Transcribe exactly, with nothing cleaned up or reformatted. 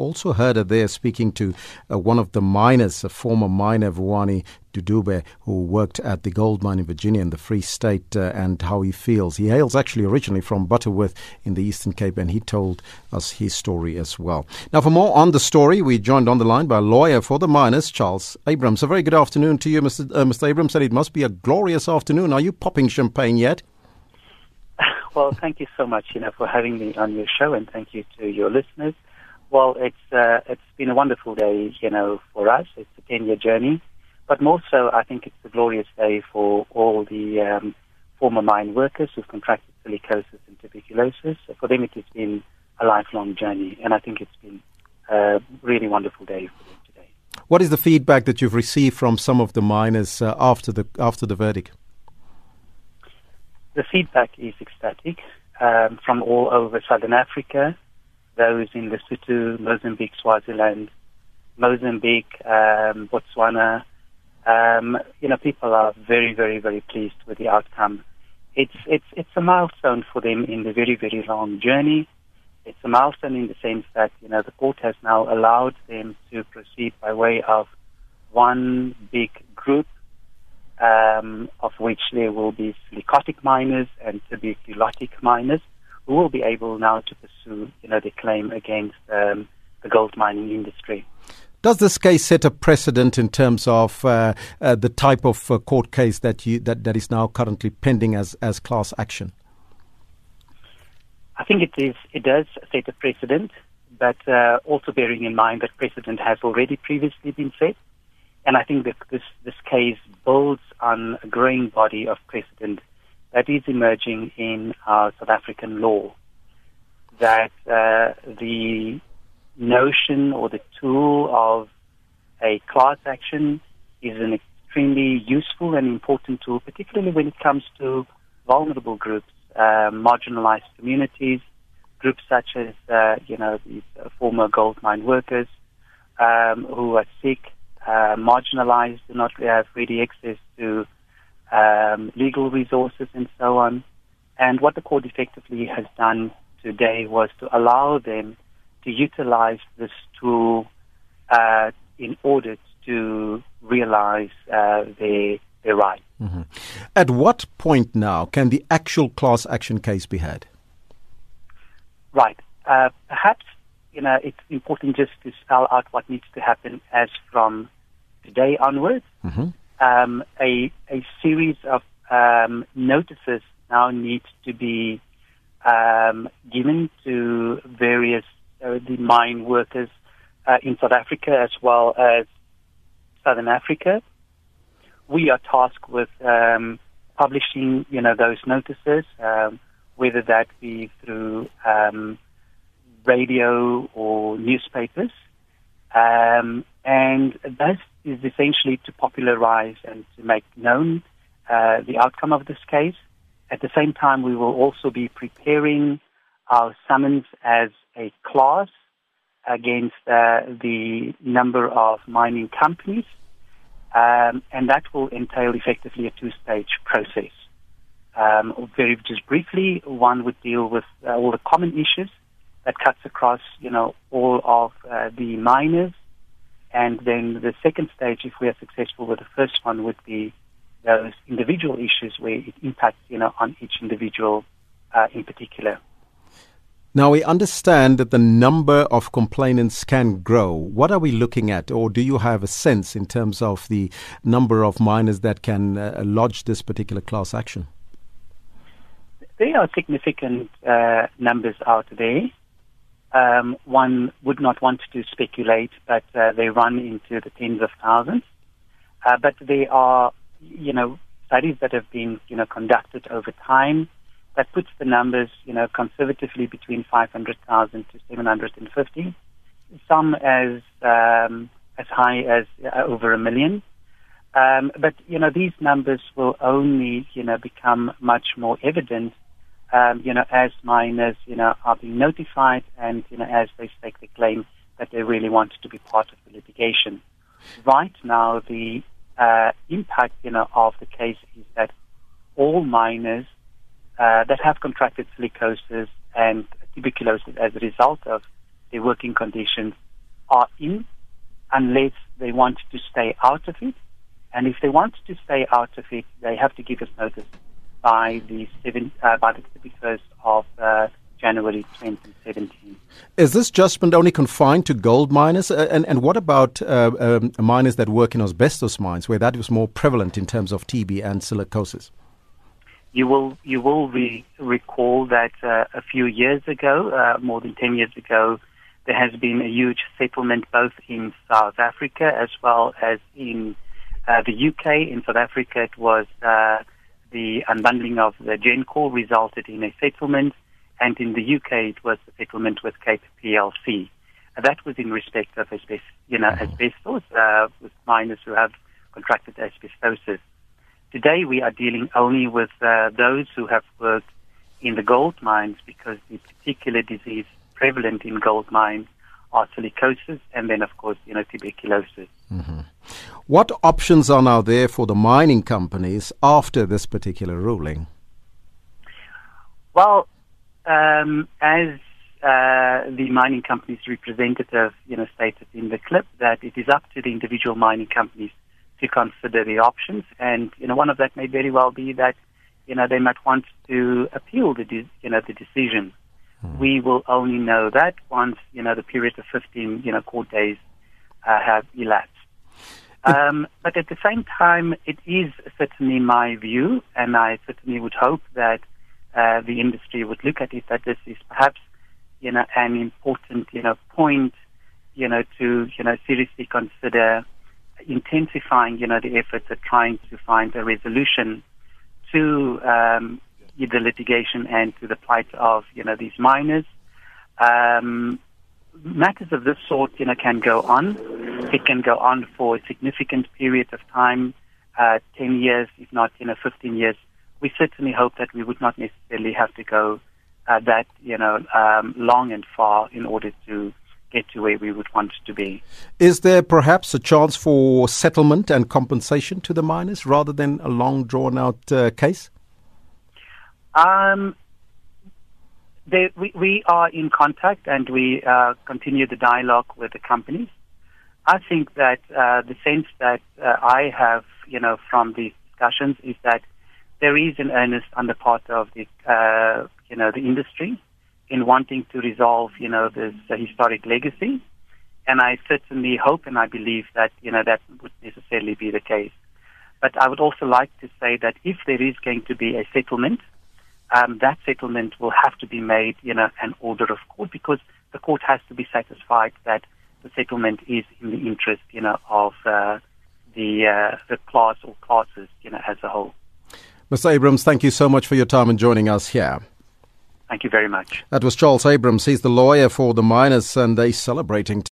also heard her there speaking to uh, one of the miners, a former miner, Vuani Dudube, who worked at the gold mine in Virginia in the Free State, uh, and how he feels. He hails actually originally from Butterworth in the Eastern Cape, and he told us his story as well. Now, for more on the story, we're joined on the line by a lawyer for the miners, Charles Abrams. A very good afternoon to you, Mister Uh, Mister Abrams, and it must be a glorious afternoon. Are you popping champagne yet? Well, thank you so much, you know, for having me on your show, and thank you to your listeners. Well, it's uh, it's been a wonderful day, you know, for us. It's a ten-year journey, but more so, I think it's a glorious day for all the um, former mine workers who've contracted silicosis and tuberculosis. For them, it has been a lifelong journey, and I think it's been a really wonderful day for them today. What is the feedback that you've received from some of the miners uh, after the after the verdict? The feedback is ecstatic um, from all over Southern Africa, those in Lesotho, Mozambique, Swaziland, Mozambique, um, Botswana. Um, you know, people are very, very, very pleased with the outcome. It's it's it's a milestone for them in the very, very long journey. It's a milestone in the sense that, you know, the court has now allowed them to proceed by way of one big group, Um, of which there will be silicotic miners and tuberculotic miners who will be able now to pursue, you know, their claim against um, the gold mining industry. Does this case set a precedent in terms of uh, uh, the type of uh, court case that you that, that is now currently pending as as class action? I think it is. It does set a precedent, but uh, also bearing in mind that precedent has already previously been set. And I think that this, this case builds on a growing body of precedent that is emerging in our South African law, that uh, the notion or the tool of a class action is an extremely useful and important tool, particularly when it comes to vulnerable groups, uh, marginalized communities, groups such as, uh, you know, these former gold mine workers um, who are sick, Uh, marginalized, do not have ready access to um, legal resources and so on. And what the court effectively has done today was to allow them to utilize this tool uh, in order to realize uh, their, their rights. Mm-hmm. At what point now can the actual class action case be had? Right. Uh, perhaps You know, it's important just to spell out what needs to happen as from today onwards. Mm-hmm. Um, a, a series of um, notices now need to be um, given to various uh, the mine workers uh, in South Africa as well as Southern Africa. We are tasked with um, publishing, you know, those notices, um, whether that be through Um, radio or newspapers, um, and that is essentially to popularize and to make known uh, the outcome of this case. At the same time, we will also be preparing our summons as a class against uh, the number of mining companies, um, and that will entail effectively a two-stage process. Um, very just briefly, one would deal with uh, all the common issues that cuts across, you know, all of uh, the miners. And then the second stage, if we are successful with the first one, would be those individual issues where it impacts, you know, on each individual uh, in particular. Now, we understand that the number of complainants can grow. What are we looking at? Or do you have a sense in terms of the number of miners that can uh, lodge this particular class action? There are significant uh, numbers out there. Um, one would not want to speculate, but uh, they run into the tens of thousands. Uh, but there are, you know, studies that have been, you know, conducted over time that puts the numbers, you know, conservatively between five hundred thousand to seven hundred fifty, some as um, as high as uh, over a million. Um, but, you know, these numbers will only, you know, become much more evident Um, you know, as miners, you know, are being notified and, you know, as they stake the claim that they really want to be part of the litigation. Right now, the uh, impact, you know, of the case is that all miners uh, that have contracted silicosis and tuberculosis as a result of their working conditions are in unless they want to stay out of it. And if they want to stay out of it, they have to give us notice by the seventh, uh, by the thirty-first of uh, January twenty seventeen. Is this judgment only confined to gold miners? And, and what about uh, um, miners that work in asbestos mines, where that was more prevalent in terms of T B and silicosis? You will you will re- recall that uh, a few years ago, uh, more than ten years ago, there has been a huge settlement both in South Africa as well as in uh, the U K. In South Africa, it was uh, the unbundling of the Gencor resulted in a settlement, and in the U K, it was the settlement with Cape P L C. Uh, that was in respect of asbestos, you know, asbestos uh, with miners who have contracted asbestosis. Today, we are dealing only with uh, those who have worked in the gold mines, because the particular disease prevalent in gold mines are silicosis and then, of course, you know, tuberculosis. Mm-hmm. What options are now there for the mining companies after this particular ruling? Well, um, as uh, the mining companies' representative, you know, stated in the clip, that it is up to the individual mining companies to consider the options, and you know, one of that may very well be that you know they might want to appeal the de- you know the decision. Mm. We will only know that once you know the period of fifteen you know court days uh, have elapsed. Um, but at the same time, it is certainly my view, and I certainly would hope that uh, the industry would look at it, that this is perhaps you know an important you know point you know to you know seriously consider. Intensifying, you know, the efforts at trying to find a resolution to um, the litigation and to the plight of, you know, these miners. Um, matters of this sort, you know, can go on. It can go on for a significant period of time, uh, ten years, if not, you know, fifteen years. We certainly hope that we would not necessarily have to go uh, that, you know, um, long and far in order to get to where we would want to be. Is there perhaps a chance for settlement and compensation to the miners rather than a long, drawn-out uh, case? Um, they, we, we are in contact and we uh, continue the dialogue with the companies. I think that uh, the sense that uh, I have, you know, from these discussions is that there is an earnest on the part of the, uh, you know, the industry in wanting to resolve, you know, this uh, historic legacy. And I certainly hope and I believe that, you know, that would necessarily be the case. But I would also like to say that if there is going to be a settlement, um, that settlement will have to be made, you know, an order of court, because the court has to be satisfied that the settlement is in the interest, you know, of uh, the uh, the class or classes, you know, as a whole. Mister Abrams, thank you so much for your time and joining us here. Thank you very much. That was Charles Abrams. He's the lawyer for the miners, and they're celebrating